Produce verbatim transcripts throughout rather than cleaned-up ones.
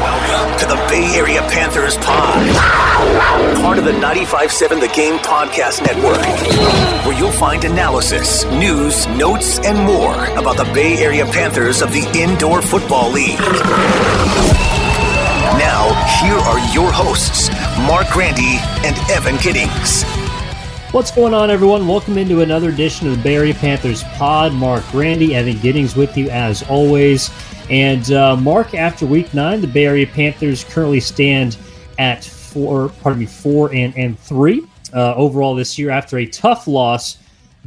welcome to the Bay Area Panthers Pod, part of the ninety-five point seven The Game Podcast Network, where you'll find analysis, news, notes, and more about the Bay Area Panthers of the Indoor Football League. Now, here are your hosts, Marc Grandi and Evan Giddings. What's going on, everyone? Welcome into another edition of the Bay Area Panthers Pod. Marc Grandi, Evan Giddings with you as always. And uh, Mark, after week nine, the Bay Area Panthers currently stand at four, pardon me, four and, and three uh, overall this year after a tough loss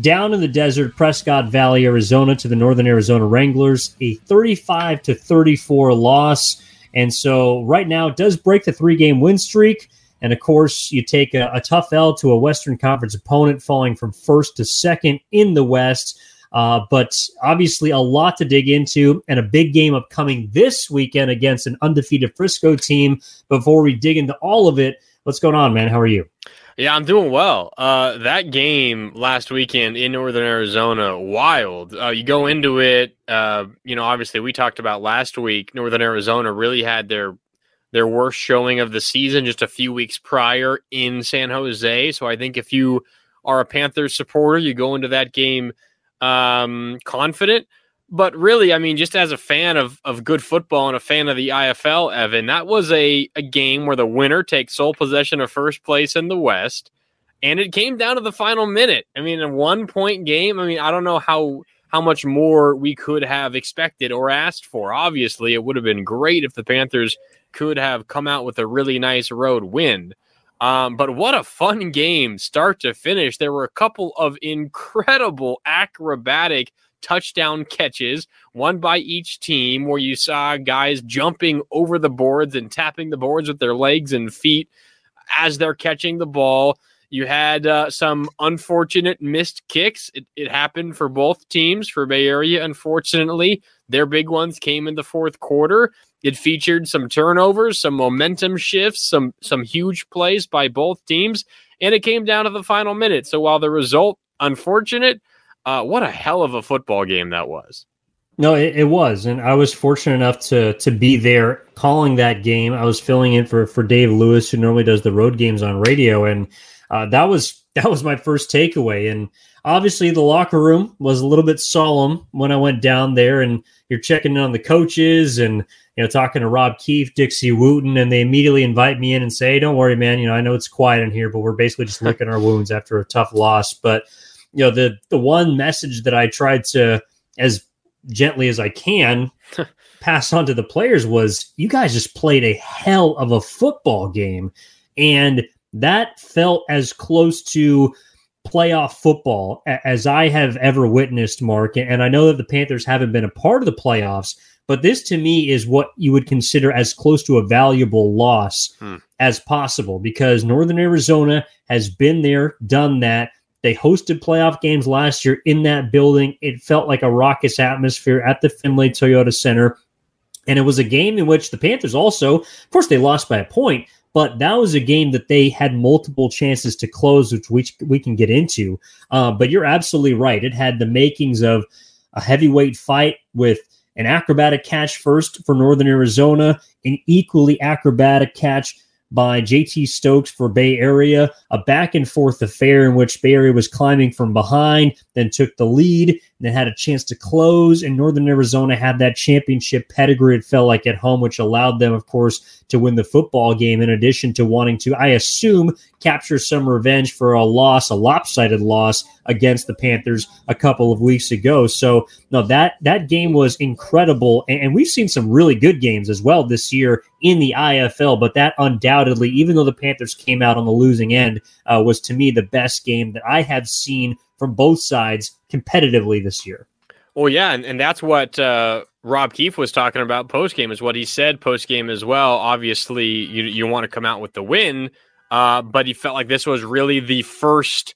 down in the desert, Prescott Valley, Arizona, to the Northern Arizona Wranglers, a thirty-five to thirty-four loss. And so right now it does break the three-game win streak. And, of course, you take a, a tough L to a Western Conference opponent, falling from first to second in the West. Uh, but obviously a lot to dig into and a big game upcoming this weekend against an undefeated Frisco team. Before we dig into all of it, what's going on, man? How are you? Yeah, I'm doing well. Uh, that game last weekend in Northern Arizona, wild. Uh, you go into it, uh, you know, obviously we talked about last week, Northern Arizona really had their their worst showing of the season just a few weeks prior in San Jose. So I think if you are a Panthers supporter, you go into that game um, confident. But really, I mean, just as a fan of of good football and a fan of the I F L, Evan, that was a, a game where the winner takes sole possession of first place in the West. And it came down to the final minute. I mean, a one-point game. I mean, I don't know how how much more we could have expected or asked for. Obviously, it would have been great if the Panthers could have come out with a really nice road win. Um, but what a fun game, start to finish. There were a couple of incredible acrobatic touchdown catches, one by each team, where you saw guys jumping over the boards and tapping the boards with their legs and feet as they're catching the ball. You had uh, some unfortunate missed kicks. It, it happened for both teams, for Bay Area, unfortunately. Their big ones came in the fourth quarter. It featured some turnovers, some momentum shifts, some some huge plays by both teams, and it came down to the final minute. So while the result, unfortunate, uh, what a hell of a football game that was. No, it, it was, and I was fortunate enough to to be there calling that game. I was filling in for, for Dave Lewis, who normally does the road games on radio, and Uh, that was that was my first takeaway. And obviously the locker room was a little bit solemn when I went down there, and you're checking in on the coaches and, you know, talking to Rob Keefe, Dixie Wooten, and they immediately invite me in and say, hey, don't worry, man, you know, I know it's quiet in here, but we're basically just licking our wounds after a tough loss. But, you know, the the one message that I tried to, as gently as I can, pass on to the players was, you guys just played a hell of a football game. And that felt as close to playoff football as I have ever witnessed, Mark. And I know that the Panthers haven't been a part of the playoffs, but this to me is what you would consider as close to a valuable loss hmm. as possible, because Northern Arizona has been there, done that. They hosted playoff games last year in that building. It felt like a raucous atmosphere at the Finlay Toyota Center. And it was a game in which the Panthers also, of course, they lost by a point, but that was a game that they had multiple chances to close, which we, we can get into. Uh, but you're absolutely right. It had the makings of a heavyweight fight with an acrobatic catch first for Northern Arizona, an equally acrobatic catch by J T Stokes for Bay Area, a back and forth affair in which Bay Area was climbing from behind, then took the lead, and then had a chance to close. And Northern Arizona had that championship pedigree, it felt like, at home, which allowed them, of course, to win the football game, in addition to wanting to, I assume, capture some revenge for a loss, a lopsided loss against the Panthers a couple of weeks ago. So, no, that that game was incredible. And, and we've seen some really good games as well this year in the I F L, but that undoubtedly, even though the Panthers came out on the losing end, uh, was to me the best game that I have seen from both sides competitively this year. Well, yeah, and, and that's what uh, Rob Keefe was talking about postgame, is what he said postgame as well. Obviously, you you want to come out with the win, uh, but he felt like this was really the first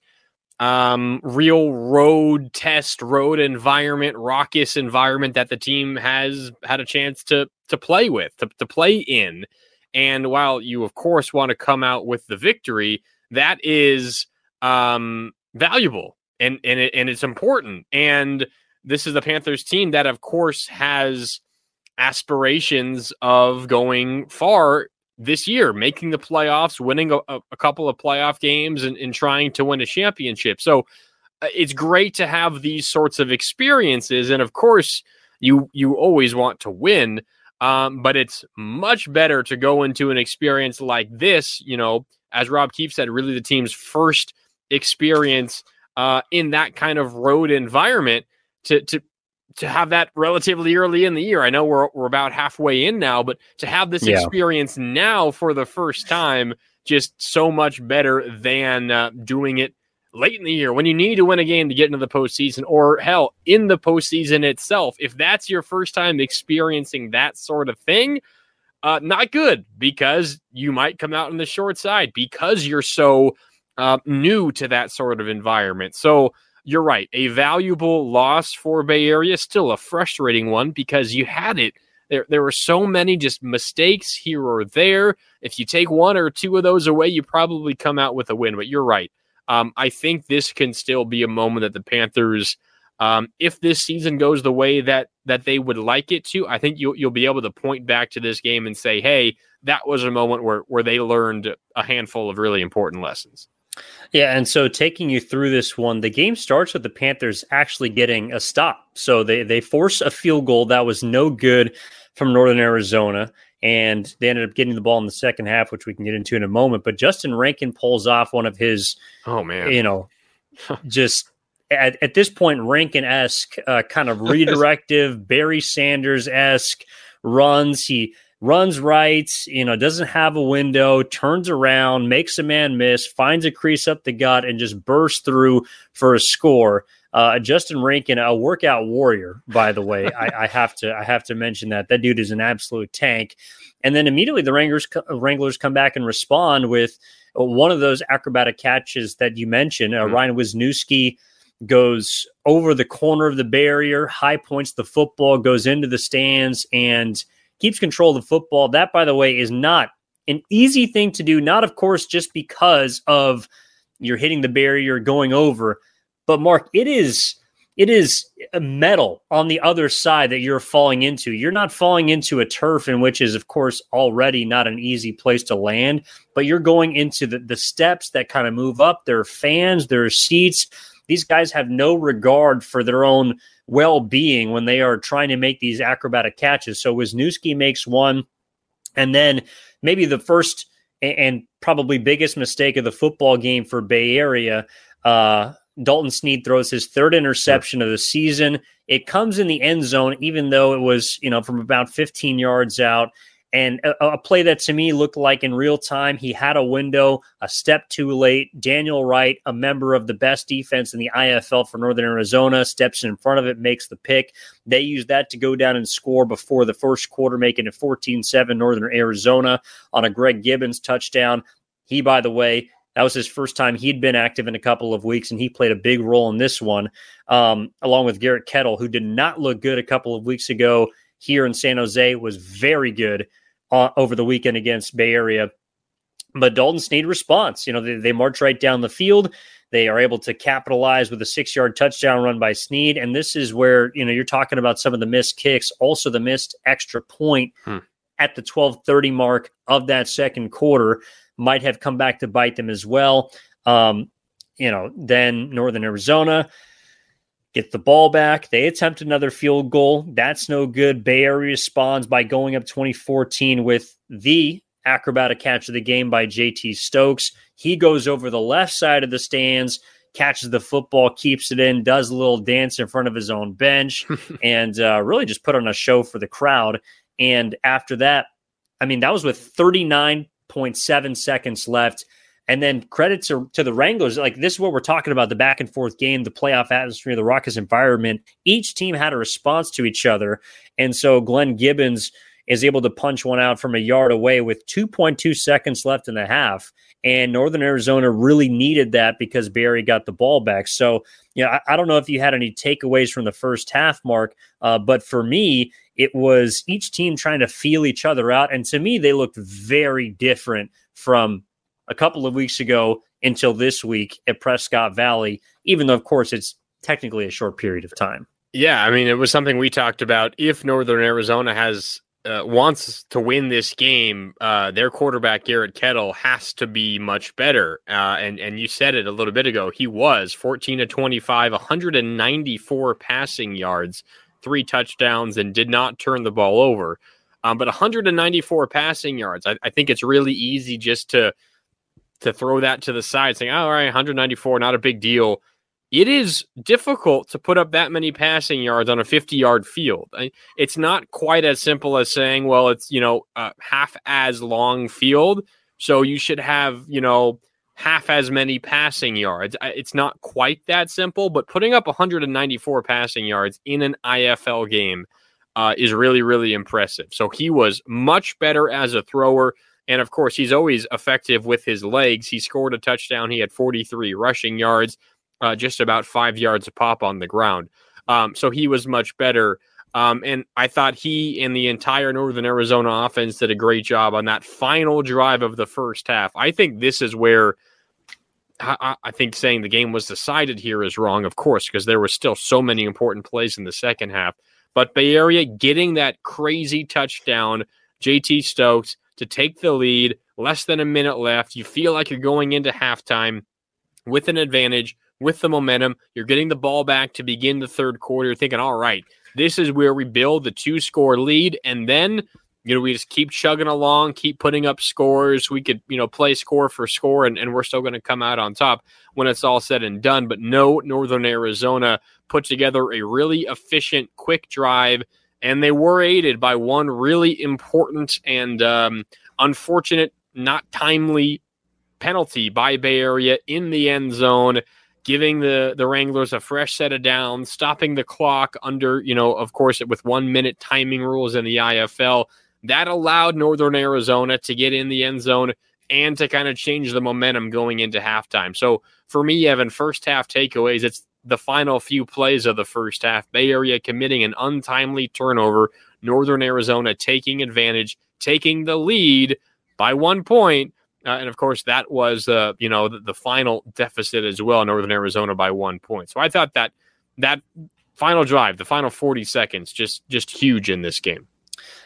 um, real road test, road environment, raucous environment that the team has had a chance to to play with, to, to play in. And while you, of course, want to come out with the victory, that is um, valuable. And and it, and it's important. And this is the Panthers team that, of course, has aspirations of going far this year, making the playoffs, winning a, a couple of playoff games, and, and trying to win a championship. So it's great to have these sorts of experiences. And, of course, you you always want to win. Um, but it's much better to go into an experience like this, you know, as Rob Keefe said, really the team's first experience Uh, in that kind of road environment, to to to have that relatively early in the year. I know we're we're about halfway in now, but to have this yeah. experience now for the first time, just so much better than uh, doing it late in the year when you need to win a game to get into the postseason, or hell, in the postseason itself. If that's your first time experiencing that sort of thing, uh, not good, because you might come out on the short side because you're so Uh, new to that sort of environment. So you're right, a valuable loss for Bay Area, still a frustrating one because you had it. There there were so many just mistakes here or there. If you take one or two of those away, you probably come out with a win, but you're right. Um, I think this can still be a moment that the Panthers, um, if this season goes the way that that they would like it to, I think you'll, you'll be able to point back to this game and say, hey, that was a moment where where they learned a handful of really important lessons. Yeah, and so taking you through this one, the game starts with the Panthers actually getting a stop. So they they force a field goal that was no good from Northern Arizona, and they ended up getting the ball in the second half, which we can get into in a moment. But Justin Rankin pulls off one of his, oh man, you know, just at, at this point Rankin-esque uh, kind of redirective, Barry Sanders-esque runs. He runs right, you know, doesn't have a window, turns around, makes a man miss, finds a crease up the gut, and just bursts through for a score. Uh, Justin Rankin, a workout warrior, by the way. I, I have to, I have to mention that that dude is an absolute tank. And then immediately the Wranglers, Wranglers come back and respond with one of those acrobatic catches that you mentioned. Uh, mm-hmm. Ryan Wisniewski goes over the corner of the barrier, high points the football, goes into the stands, and keeps control of the football. That, by the way, is not an easy thing to do. Not, of course, just because of you're hitting the barrier, going over. But, Mark, it is it is a metal on the other side that you're falling into. You're not falling into a turf, in which is, of course, already not an easy place to land. But you're going into the, the steps that kind of move up. There are fans. There are seats. These guys have no regard for their own well-being when they are trying to make these acrobatic catches. So Wisniewski makes one, and then maybe the first and probably biggest mistake of the football game for Bay Area, uh, Dalton Sneed throws his third interception sure. of the season. It comes in the end zone, even though it was, you know, from about fifteen yards out, and a, a play that to me looked like in real time he had a window, a step too late. Daniel Wright, a member of the best defense in the I F L for Northern Arizona, steps in front of it, makes the pick. They use that to go down and score before the first quarter, making it fourteen seven Northern Arizona on a Greg Gibbons touchdown. He, by the way, that was his first time he'd been active in a couple of weeks, and he played a big role in this one, um, along with Garrett Kettle, who did not look good a couple of weeks ago here in San Jose, was very good uh, over the weekend against Bay Area. But Dalton Sneed responds. You know, they, they march right down the field. They are able to capitalize with a six-yard touchdown run by Sneed. And this is where, you know, you're talking about some of the missed kicks, also the missed extra point hmm. at the twelve thirty mark of that second quarter might have come back to bite them as well. Um, you know, then Northern Arizona Get the ball back. They attempt another field goal. That's no good. Bay Area responds by going up twenty fourteen with the acrobatic catch of the game by J T Stokes. He goes over the left side of the stands, catches the football, keeps it in, does a little dance in front of his own bench, and uh, really just put on a show for the crowd. And after that, I mean, that was with thirty-nine point seven seconds left. And then credit to, to the Wranglers. Like, this is what we're talking about, the back and forth game, the playoff atmosphere, the raucous environment. Each team had a response to each other. And so Glenn Gibbons is able to punch one out from a yard away with two point two seconds left in the half. And Northern Arizona really needed that because Barry got the ball back. So, you know, I, I don't know if you had any takeaways from the first half, Mark, uh, but for me, it was each team trying to feel each other out. And to me, they looked very different from a couple of weeks ago until this week at Prescott Valley, even though, of course, it's technically a short period of time. Yeah, I mean, it was something we talked about. If Northern Arizona has uh, wants to win this game, uh, their quarterback, Garrett Kettle, has to be much better. Uh, and, and you said it a little bit ago. He was fourteen to twenty-five, one hundred ninety-four passing yards, three touchdowns, and did not turn the ball over. Um, but one hundred ninety-four passing yards. I, I think it's really easy just to to throw that to the side, saying, oh, all right, one hundred ninety-four, not a big deal. It is difficult to put up that many passing yards on a fifty-yard field. It's not quite as simple as saying, well, it's, you know, uh, half as long field, so you should have, you know, half as many passing yards. It's not quite that simple, but putting up one hundred ninety-four passing yards in an I F L game uh, is really, really impressive. So he was much better as a thrower. And, of course, he's always effective with his legs. He scored a touchdown. He had forty-three rushing yards, uh, just about five yards a pop on the ground. Um, so he was much better. Um, and I thought he and the entire Northern Arizona offense did a great job on that final drive of the first half. I think this is where I, I think saying the game was decided here is wrong, of course, because there were still so many important plays in the second half. But Bay Area getting that crazy touchdown, J T Stokes, to take the lead, less than a minute left. You feel like you're going into halftime with an advantage, with the momentum. You're getting the ball back to begin the third quarter. You're thinking, all right, this is where we build the two-score lead, and then, you know, we just keep chugging along, keep putting up scores. We could, you know, play score for score, and, and we're still going to come out on top when it's all said and done. But no, Northern Arizona put together a really efficient, quick drive, and they were aided by one really important and um, unfortunate, not timely penalty by Bay Area in the end zone, giving the, the Wranglers a fresh set of downs, stopping the clock under, you know, of course, with one-minute timing rules in the I F L. That allowed Northern Arizona to get in the end zone and to kind of change the momentum going into halftime. So for me, Evan, first-half takeaways, it's the final few plays of the first half, Bay Area committing an untimely turnover, Northern Arizona taking advantage, taking the lead by one point. Uh, and of course that was, uh, you know, the, the final deficit as well, Northern Arizona by one point. So I thought that that final drive, the final forty seconds, just, just huge in this game.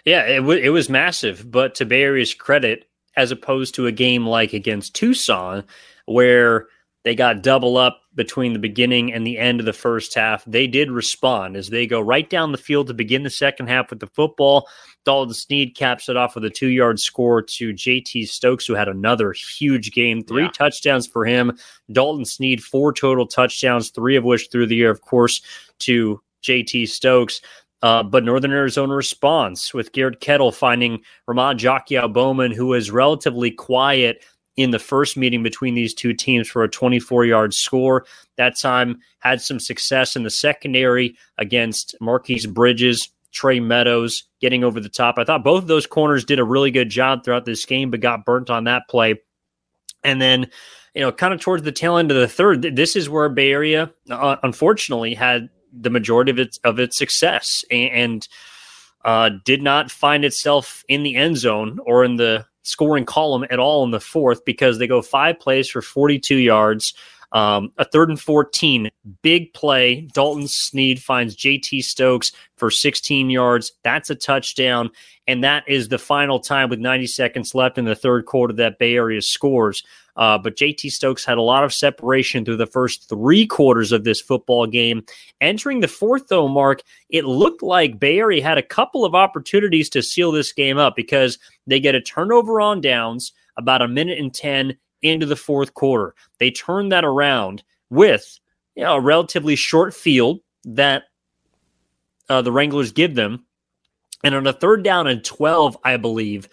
Yeah, it, w- it was massive, but to Bay Area's credit, as opposed to a game like against Tucson, where they got double up between the beginning and the end of the first half. They did respond as they go right down the field to begin the second half with the football. Dalton Sneed caps it off with a two-yard score to J T Stokes, who had another huge game. Three yeah. touchdowns for him. Dalton Sneed, four total touchdowns, three of which through the year, of course, to J T Stokes. Uh, but Northern Arizona responds with Garrett Kettle finding Ramon Jockyau-Bohman, who is relatively quiet in the first meeting between these two teams for a twenty-four-yard score. That time had some success in the secondary against Marquise Bridges, Trey Meadows, getting over the top. I thought both of those corners did a really good job throughout this game, but got burnt on that play. And then, you know, kind of towards the tail end of the third, this is where Bay Area, uh, unfortunately, had the majority of its of its success and, and uh, did not find itself in the end zone or in the scoring column at all in the fourth, because they go five plays for forty-two yards. Um, a third and fourteen, big play. Dalton Sneed finds J T Stokes for sixteen yards. That's a touchdown. And that is the final time with ninety seconds left in the third quarter that Bay Area scores. Uh, but J T Stokes had a lot of separation through the first three quarters of this football game. Entering the fourth, though, Mark, it looked like Bay Area had a couple of opportunities to seal this game up because they get a turnover on downs about a minute and ten into the fourth quarter. They turn that around with, you know, a relatively short field that uh, the Wranglers give them. And on a third down and twelve, I believe,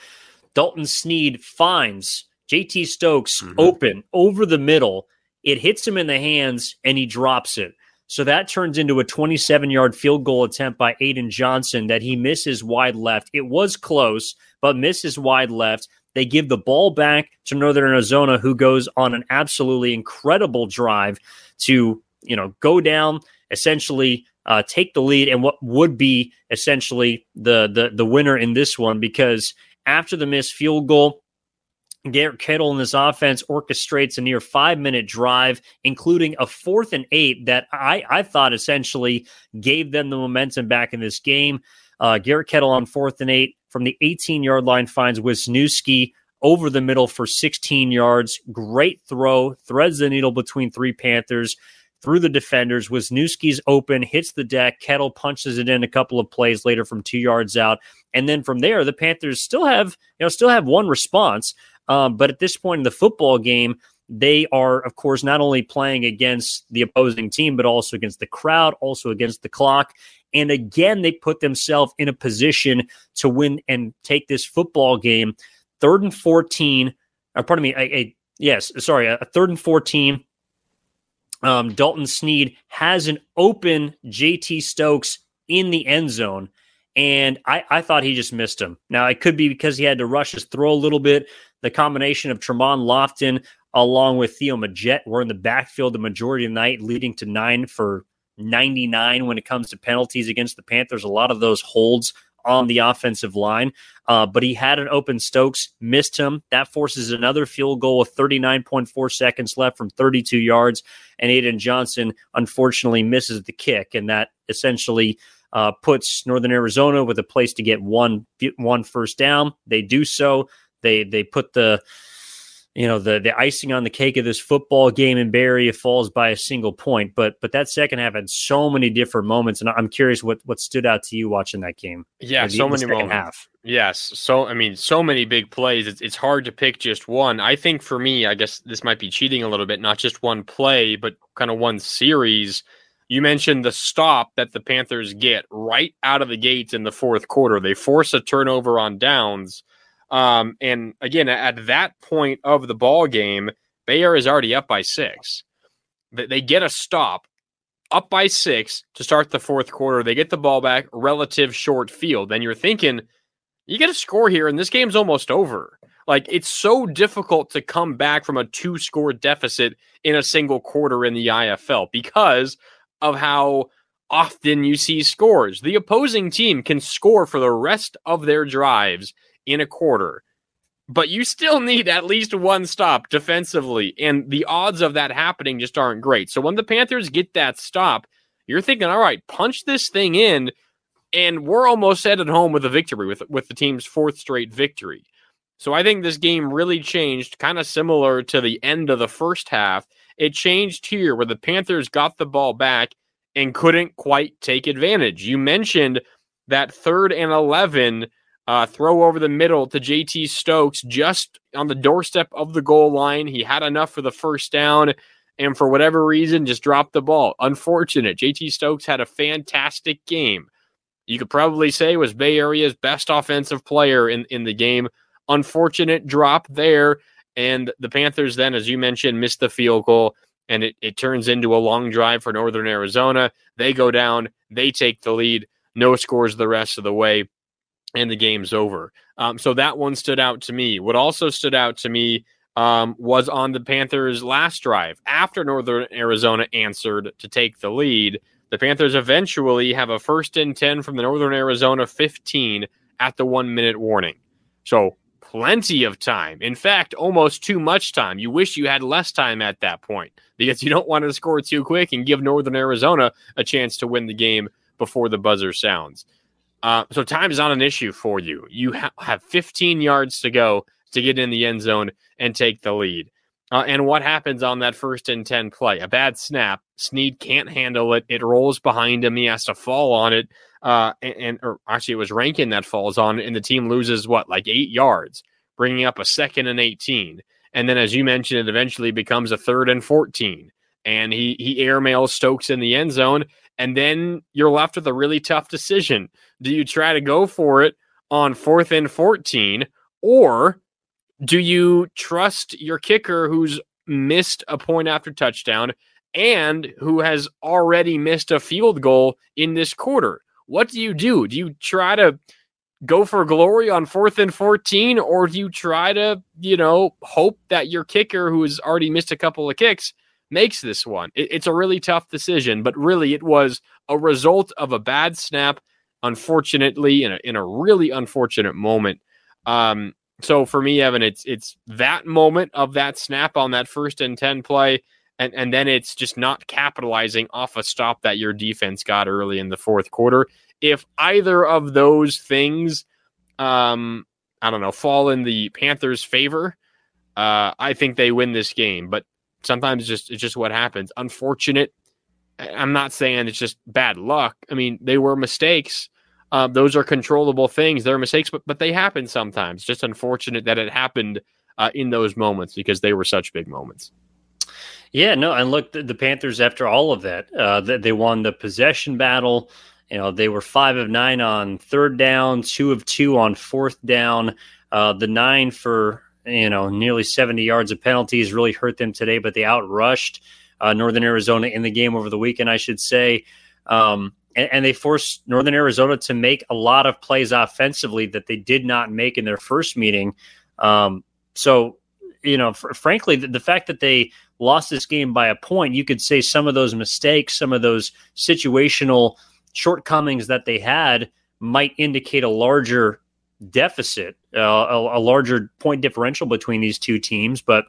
Dalton Sneed finds J T Stokes mm-hmm. open over the middle. It hits him in the hands, and he drops it. So that turns into a twenty-seven-yard field goal attempt by Aiden Johnson that he misses wide left. It was close, but misses wide left. They give the ball back to Northern Arizona, who goes on an absolutely incredible drive to, you know, go down, essentially uh, take the lead, and what would be essentially the, the the winner in this one, because after the missed field goal, Garrett Kettle and his offense orchestrates a near five-minute drive, including a fourth and eight that I, I thought essentially gave them the momentum back in this game. Uh, Garrett Kettle on fourth and eight from the eighteen-yard line finds Wisniewski over the middle for sixteen yards. Great throw, threads the needle between three Panthers, through the defenders. Wisniewski's open, hits the deck. Kettle punches it in a couple of plays later from two yards out. And then from there, the Panthers still have, you know, still have one response. Um, but at this point in the football game, they are, of course, not only playing against the opposing team, but also against the crowd, also against the clock. And again, they put themselves in a position to win and take this football game. Third and fourteen, or pardon me, a, a yes, sorry, a, a third and fourteen. Um, Dalton Sneed has an open J T Stokes in the end zone, and I, I thought he just missed him. Now, it could be because he had to rush his throw a little bit. The combination of Tremont Lofton along with Theo Majet were in the backfield the majority of the night, leading to nine for ninety-nine when it comes to penalties against the Panthers. A lot of those holds on the offensive line. Uh, but he had an open Stokes, missed him. That forces another field goal with thirty-nine point four seconds left from thirty-two yards. And Aiden Johnson, unfortunately, misses the kick. And that essentially uh, puts Northern Arizona with a place to get one, one first down. They do so. They they put the, you know, the the icing on the cake of this football game, and Bay Area falls by a single point. But but that second half had so many different moments, and I'm curious what, what stood out to you watching that game. Yeah, so many moments. Half. Yes, so I mean, so many big plays. It's it's hard to pick just one. I think for me, I guess this might be cheating a little bit. Not just one play, but kind of one series. You mentioned the stop that the Panthers get right out of the gates in the fourth quarter. They force a turnover on downs. Um, and again, at that point of the ball game, Bay Area is already up by six. They get a stop, up by six to start the fourth quarter. They get the ball back, relative short field. And you're thinking, you get a score here, and this game's almost over. Like, it's so difficult to come back from a two-score deficit in a single quarter in the I F L because of how often you see scores. The opposing team can score for the rest of their drives in a quarter, but you still need at least one stop defensively, and the odds of that happening just aren't great. So when the Panthers get that stop, you're thinking, all right, punch this thing in, and we're almost set at home with a victory, with, with the team's fourth straight victory. So I think this game really changed, kind of similar to the end of the first half. It changed here where the Panthers got the ball back and couldn't quite take advantage. You mentioned that third and eleven, Uh, throw over the middle to J T Stokes, just on the doorstep of the goal line. He had enough for the first down, and for whatever reason, just dropped the ball. Unfortunate. J T Stokes had a fantastic game. You could probably say was Bay Area's best offensive player in, in the game. Unfortunate drop there, and the Panthers then, as you mentioned, missed the field goal, and it, it turns into a long drive for Northern Arizona. They go down. They take the lead. No scores the rest of the way, and the game's over. Um, so that one stood out to me. What also stood out to me um, was on the Panthers' last drive. After Northern Arizona answered to take the lead, the Panthers eventually have a first and ten from the Northern Arizona fifteen at the one-minute warning. So plenty of time. In fact, almost too much time. You wish you had less time at that point because you don't want to score too quick and give Northern Arizona a chance to win the game before the buzzer sounds. Uh, so time is not an issue for you. You ha- have fifteen yards to go to get in the end zone and take the lead. Uh, and what happens on that first and ten play? A bad snap. Sneed can't handle it. It rolls behind him. He has to fall on it. Uh, and, and or actually, it was Rankin that falls on it, and the team loses, what, like eight yards, bringing up a second and eighteen. And then, as you mentioned, it eventually becomes a third and fourteen. And he, he airmails Stokes in the end zone. And then you're left with a really tough decision. Do you try to go for it on fourth and fourteen, or do you trust your kicker who's missed a point after touchdown and who has already missed a field goal in this quarter? What do you do? Do you try to go for glory on fourth and fourteen, or do you try to, you know, hope that your kicker who has already missed a couple of kicks makes this one? It, it's a really tough decision, but really it was a result of a bad snap, unfortunately, in a, in a really unfortunate moment. Um, So for me, Evan, it's it's that moment of that snap on that first and ten play, and, and then it's just not capitalizing off a stop that your defense got early in the fourth quarter. If either of those things, um, I don't know, fall in the Panthers' favor, uh, I think they win this game. But sometimes it's just, it's just what happens. Unfortunate. I'm not saying it's just bad luck. I mean, they were mistakes. Uh, those are controllable things. They're mistakes, but, but they happen sometimes. Just unfortunate that it happened uh, in those moments because they were such big moments. Yeah, no, and look, the, the Panthers, after all of that, uh, they, they won the possession battle. You know, they were five of nine on third down, two of two on fourth down. Uh, the nine for, you know, nearly seventy yards of penalties really hurt them today, but they outrushed uh, Northern Arizona in the game over the weekend, I should say. Um And they forced Northern Arizona to make a lot of plays offensively that they did not make in their first meeting. Um, so, you know, fr- frankly, the, the fact that they lost this game by a point, you could say some of those mistakes, some of those situational shortcomings that they had might indicate a larger deficit, uh, a, a larger point differential between these two teams. But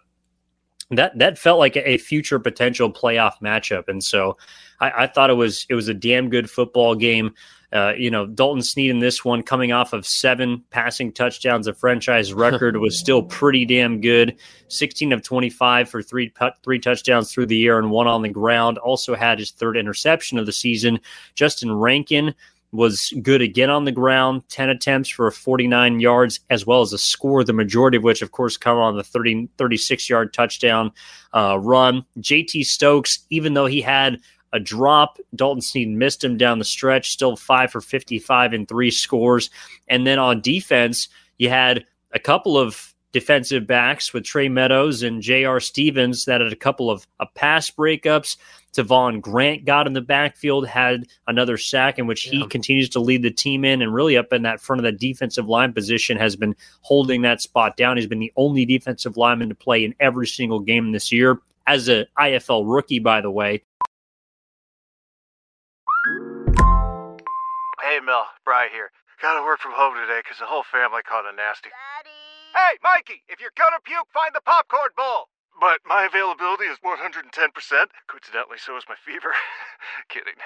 That that felt like a future potential playoff matchup, and so I, I thought it was it was a damn good football game. Uh, you know, Dalton Sneed in this one, coming off of seven passing touchdowns, a franchise record, was still pretty damn good. Sixteen of twenty-five for three three touchdowns through the air and one on the ground. Also had his third interception of the season. Justin Rankin was good again on the ground, ten attempts for forty-nine yards, as well as a score, the majority of which, of course, come on the thirty, thirty-six-yard touchdown uh, run. J T Stokes, even though he had a drop, Dalton Sneed missed him down the stretch, still five for fifty-five and three scores. And then on defense, you had a couple of defensive backs with Trey Meadows and J R Stevens that had a couple of a pass breakups. Tavon Grant got in the backfield, had another sack in which he yeah. continues to lead the team in, and really up in that front of that defensive line position has been holding that spot down. He's been the only defensive lineman to play in every single game this year as an I F L rookie, by the way. Hey, Mel, Bri here. Got to work from home today because the whole family caught a nasty. Daddy. Hey, Mikey, if you're going to puke, find the popcorn bowl. But my availability is one hundred ten percent. Coincidentally, so is my fever. Kidding.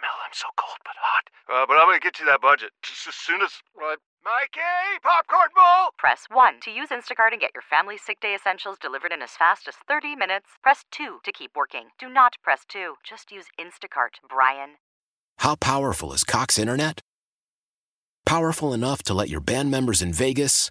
Mel, I'm so cold but hot. Uh, but I'm going to get you that budget. Just as soon as... Uh, Mikey! Popcorn bowl! Press one to use Instacart and get your family's sick day essentials delivered in as fast as thirty minutes. Press two to keep working. Do not press two. Just use Instacart, Brian. How powerful is Cox Internet? Powerful enough to let your band members in Vegas,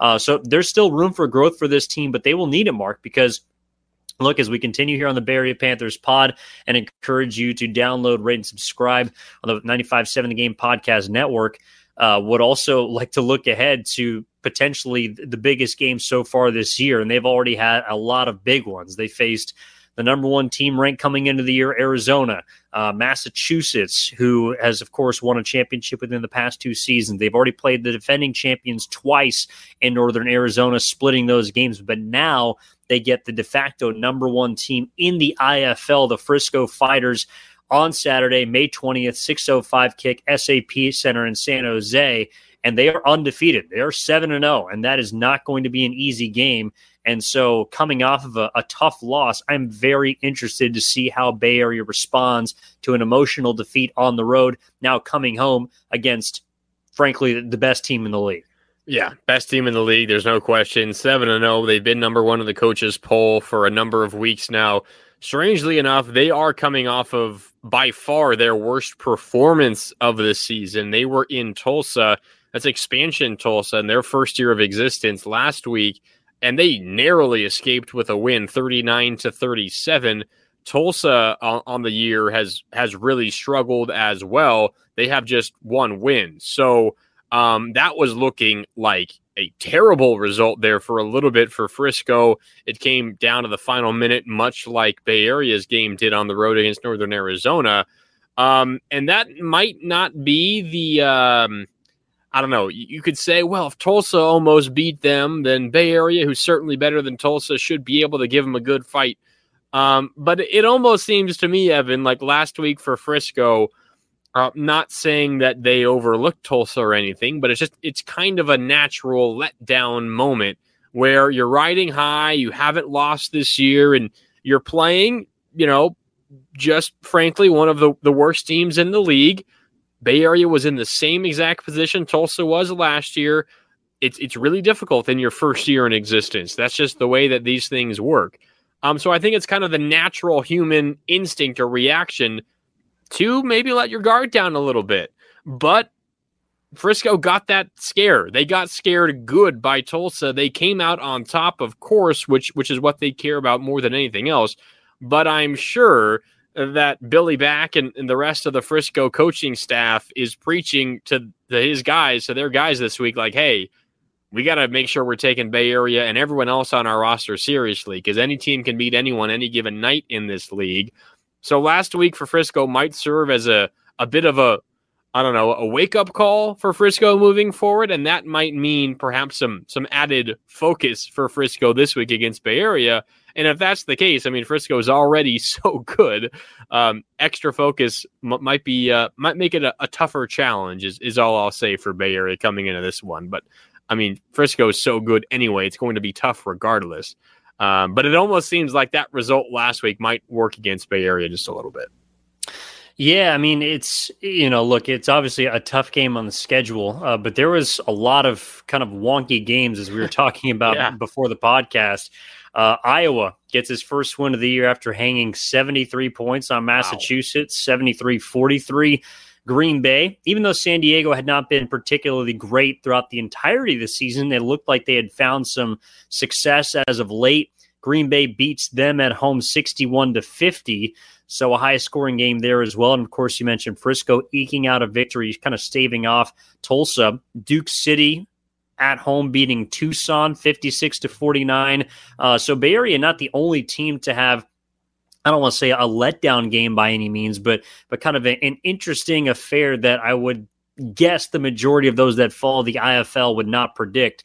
Uh, so there's still room for growth for this team, but they will need it, Mark, because, look, as we continue here on the Bay Area Panthers pod, and encourage you to download, rate, and subscribe on the ninety-five point seven The Game podcast network, uh, would also like to look ahead to potentially the biggest game so far this year, and they've already had a lot of big ones. They faced the number one team ranked coming into the year, Arizona, uh, Massachusetts, who has, of course, won a championship within the past two seasons. They've already played the defending champions twice in Northern Arizona, splitting those games. But now they get the de facto number one team in the I F L, the Frisco Fighters, on Saturday, May twentieth, six oh five kick, S A P Center in San Jose. And they are undefeated. They are seven and oh, and that is not going to be an easy game. And so coming off of a, a tough loss, I'm very interested to see how Bay Area responds to an emotional defeat on the road, now coming home against, frankly, the best team in the league. Yeah, best team in the league. There's no question. seven and oh, they've been number one in the coaches' poll for a number of weeks now. Strangely enough, they are coming off of, by far, their worst performance of the season. They were in Tulsa. That's expansion Tulsa in their first year of existence last week, and they narrowly escaped with a win, thirty-nine to thirty-seven. Tulsa on, on the year has has really struggled as well. They have just one win. So um, that was looking like a terrible result there for a little bit for Frisco. It came down to the final minute, much like Bay Area's game did on the road against Northern Arizona. Um, and that might not be the... Um, I don't know. You could say, well, if Tulsa almost beat them, then Bay Area, who's certainly better than Tulsa, should be able to give them a good fight. Um, but it almost seems to me, Evan, like last week for Frisco, uh, not saying that they overlooked Tulsa or anything, but it's just it's kind of a natural letdown moment where you're riding high, you haven't lost this year, and you're playing, you know, just frankly one of the, the worst teams in the league. Bay Area was in the same exact position Tulsa was last year. It's it's really difficult in your first year in existence. That's just the way that these things work. Um, so I think it's kind of the natural human instinct or reaction to maybe let your guard down a little bit. But Frisco got that scare. They got scared good by Tulsa. They came out on top, of course, which which is what they care about more than anything else. But I'm sure that Billy Back and, and the rest of the Frisco coaching staff is preaching to the, his guys, to their guys this week, like, hey, we got to make sure we're taking Bay Area and everyone else on our roster seriously, because any team can beat anyone any given night in this league. So last week for Frisco might serve as a, a bit of a, I don't know, a wake-up call for Frisco moving forward, and that might mean perhaps some some added focus for Frisco this week against Bay Area. And if that's the case, I mean, Frisco is already so good. Um, extra focus m- might be uh, might make it a, a tougher challenge is, is all I'll say for Bay Area coming into this one. But, I mean, Frisco is so good anyway. It's going to be tough regardless. Um, but it almost seems like that result last week might work against Bay Area just a little bit. Yeah, I mean, it's, you know, look, it's obviously a tough game on the schedule, uh, but there was a lot of kind of wonky games as we were talking about yeah. before the podcast. Uh, Iowa gets his first win of the year after hanging seventy-three points on Massachusetts, wow. seventy-three forty-three. Green Bay, even though San Diego had not been particularly great throughout the entirety of the season, they looked like they had found some success as of late. Green Bay beats them at home sixty-one to fifty. So a high-scoring game there as well. And, of course, you mentioned Frisco eking out a victory, kind of staving off Tulsa. Duke City at home beating Tucson fifty-six to forty-nine. Uh, so Bay Area not the only team to have, I don't want to say a letdown game by any means, but but kind of a, an interesting affair that I would guess the majority of those that follow the I F L would not predict.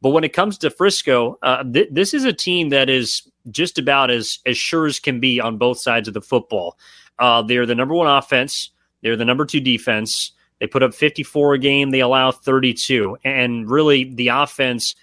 But when it comes to Frisco, uh, th- this is a team that is just about as, as sure as can be on both sides of the football. Uh, they're the number one offense. They're the number two defense. They put up fifty-four a game. They allow thirty-two. And really, the offense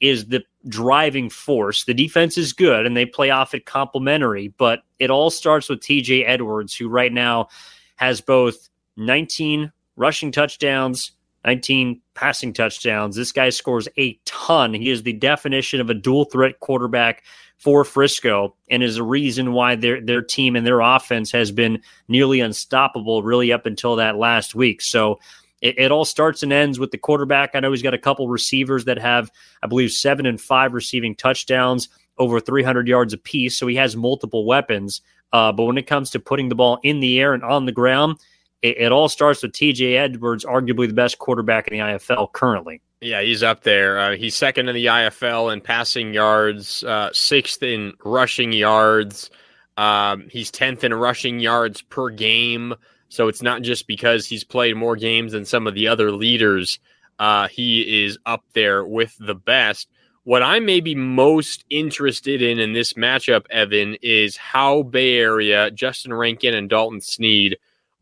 is the driving force. The defense is good, and they play off it complementary. But it all starts with T J Edwards, who right now has both nineteen rushing touchdowns, nineteen passing touchdowns. This guy scores a ton. He is the definition of a dual-threat quarterback for Frisco and is a reason why their their team and their offense has been nearly unstoppable really up until that last week. So it, it all starts and ends with the quarterback. I know he's got a couple receivers that have, I believe, seven and five receiving touchdowns, over three hundred yards apiece. So he has multiple weapons. Uh, but when it comes to putting the ball in the air and on the ground, it, it all starts with T J Edwards, arguably the best quarterback in the I F L currently. Yeah, he's up there. Uh, he's second in the I F L in passing yards, uh, sixth in rushing yards. Um, he's tenth in rushing yards per game. So it's not just because he's played more games than some of the other leaders. Uh, he is up there with the best. What I may be most interested in in this matchup, Evan, is how Bay Area, Justin Rankin and Dalton Sneed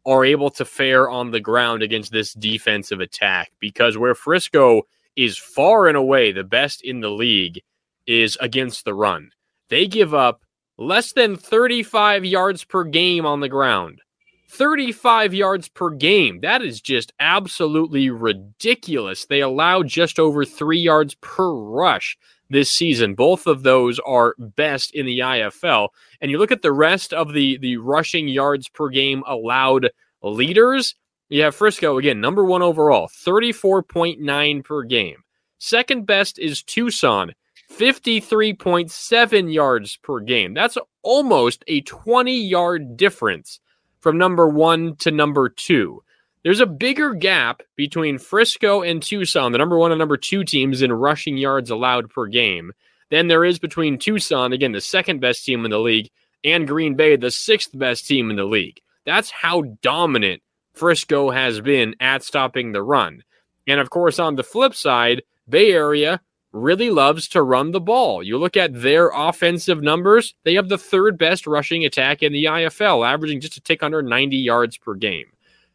are able to fare on the ground against this defensive attack, because where Frisco is far and away the best in the league is against the run. They give up less than thirty-five yards per game on the ground. thirty-five yards per game. That is just absolutely ridiculous. They allow just over three yards per rush this season. Both of those are best in the I F L. And you look at the rest of the, the rushing yards per game allowed leaders. You have Frisco, again, number one overall, thirty-four point nine per game. Second best is Tucson, fifty-three point seven yards per game. That's almost a twenty-yard difference from number one to number two. There's a bigger gap between Frisco and Tucson, the number one and number two teams in rushing yards allowed per game, than there is between Tucson, again, the second best team in the league, and Green Bay, the sixth best team in the league. That's how dominant Frisco has been at stopping the run. And of course, on the flip side, Bay Area really loves to run the ball. You look at their offensive numbers, they have the third best rushing attack in the I F L, averaging just a tick under ninety yards per game.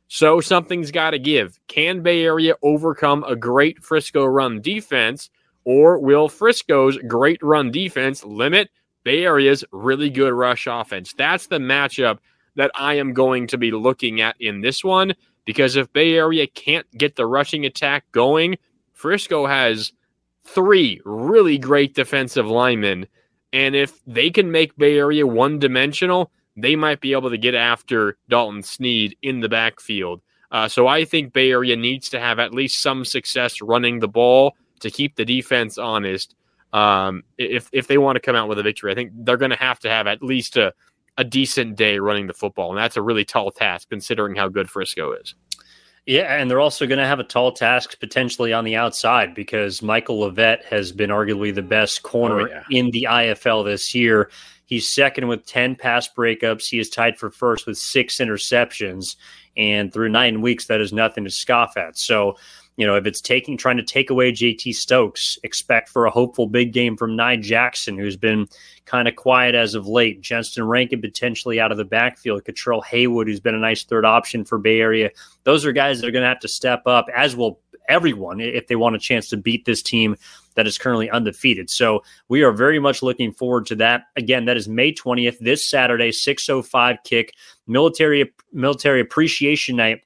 So something's got to give. Can Bay Area overcome a great Frisco run defense, or will Frisco's great run defense limit Bay Area's really good rush offense? That's the matchup that I am going to be looking at in this one, because if Bay Area can't get the rushing attack going, Frisco has three really great defensive linemen, and if they can make Bay Area one-dimensional, they might be able to get after Dalton Sneed in the backfield. Uh, so I think Bay Area needs to have at least some success running the ball to keep the defense honest. Um, if if they want to come out with a victory, I think they're going to have to have at least a, a decent day running the football. And that's a really tall task considering how good Frisco is. Yeah, and they're also going to have a tall task potentially on the outside, because Michael Levett has been arguably the best corner oh, yeah. in the I F L this year. He's second with ten pass breakups. He is tied for first with six interceptions. And through nine weeks, that is nothing to scoff at. So, you know, if it's taking trying to take away J T Stokes, expect for a hopeful big game from Nye Jackson, who's been kind of quiet as of late. Justin Rankin potentially out of the backfield. Katrell Haywood, who's been a nice third option for Bay Area. Those are guys that are going to have to step up, as will everyone, if they want a chance to beat this team that is currently undefeated. So we are very much looking forward to that. Again, that is May twentieth, this Saturday, six oh five kick, military military appreciation night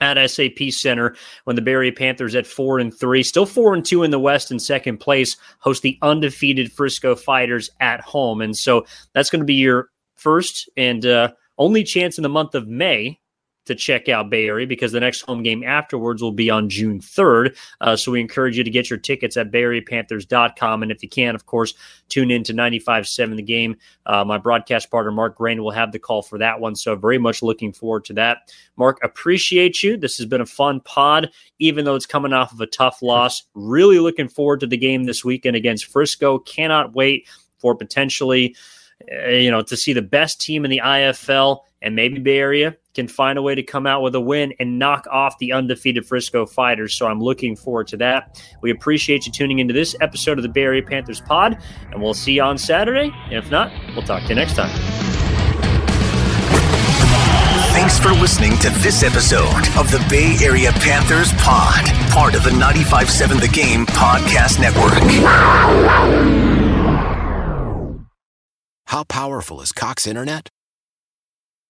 at S A P Center, when the Bay Area Panthers at four and three, still four and two in the West in second place, host the undefeated Frisco Fighters at home. And so that's going to be your first and uh, only chance in the month of May to check out Bay Area, because the next home game afterwards will be on June third. Uh, so we encourage you to get your tickets at Bay Area Panthers dot com. And if you can, of course, tune in to ninety-five point seven The Game. Uh, my broadcast partner, Marc Grandi, will have the call for that one. So very much looking forward to that. Marc, appreciate you. This has been a fun pod, even though it's coming off of a tough loss. Really looking forward to the game this weekend against Frisco. Cannot wait for potentially, uh, you know, to see the best team in the I F L, and maybe Bay Area can find a way to come out with a win and knock off the undefeated Frisco Fighters. So I'm looking forward to that. We appreciate you tuning into this episode of the Bay Area Panthers pod, and we'll see you on Saturday. And if not, we'll talk to you next time. Thanks for listening to this episode of the Bay Area Panthers Pod, part of the ninety-five point seven The Game podcast network. How powerful is Cox Internet?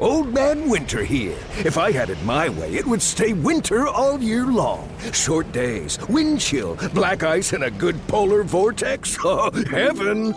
Old Man Winter here. If I had it my way, it would stay winter all year long. Short days, wind chill, black ice, and a good polar vortex. Oh, heaven.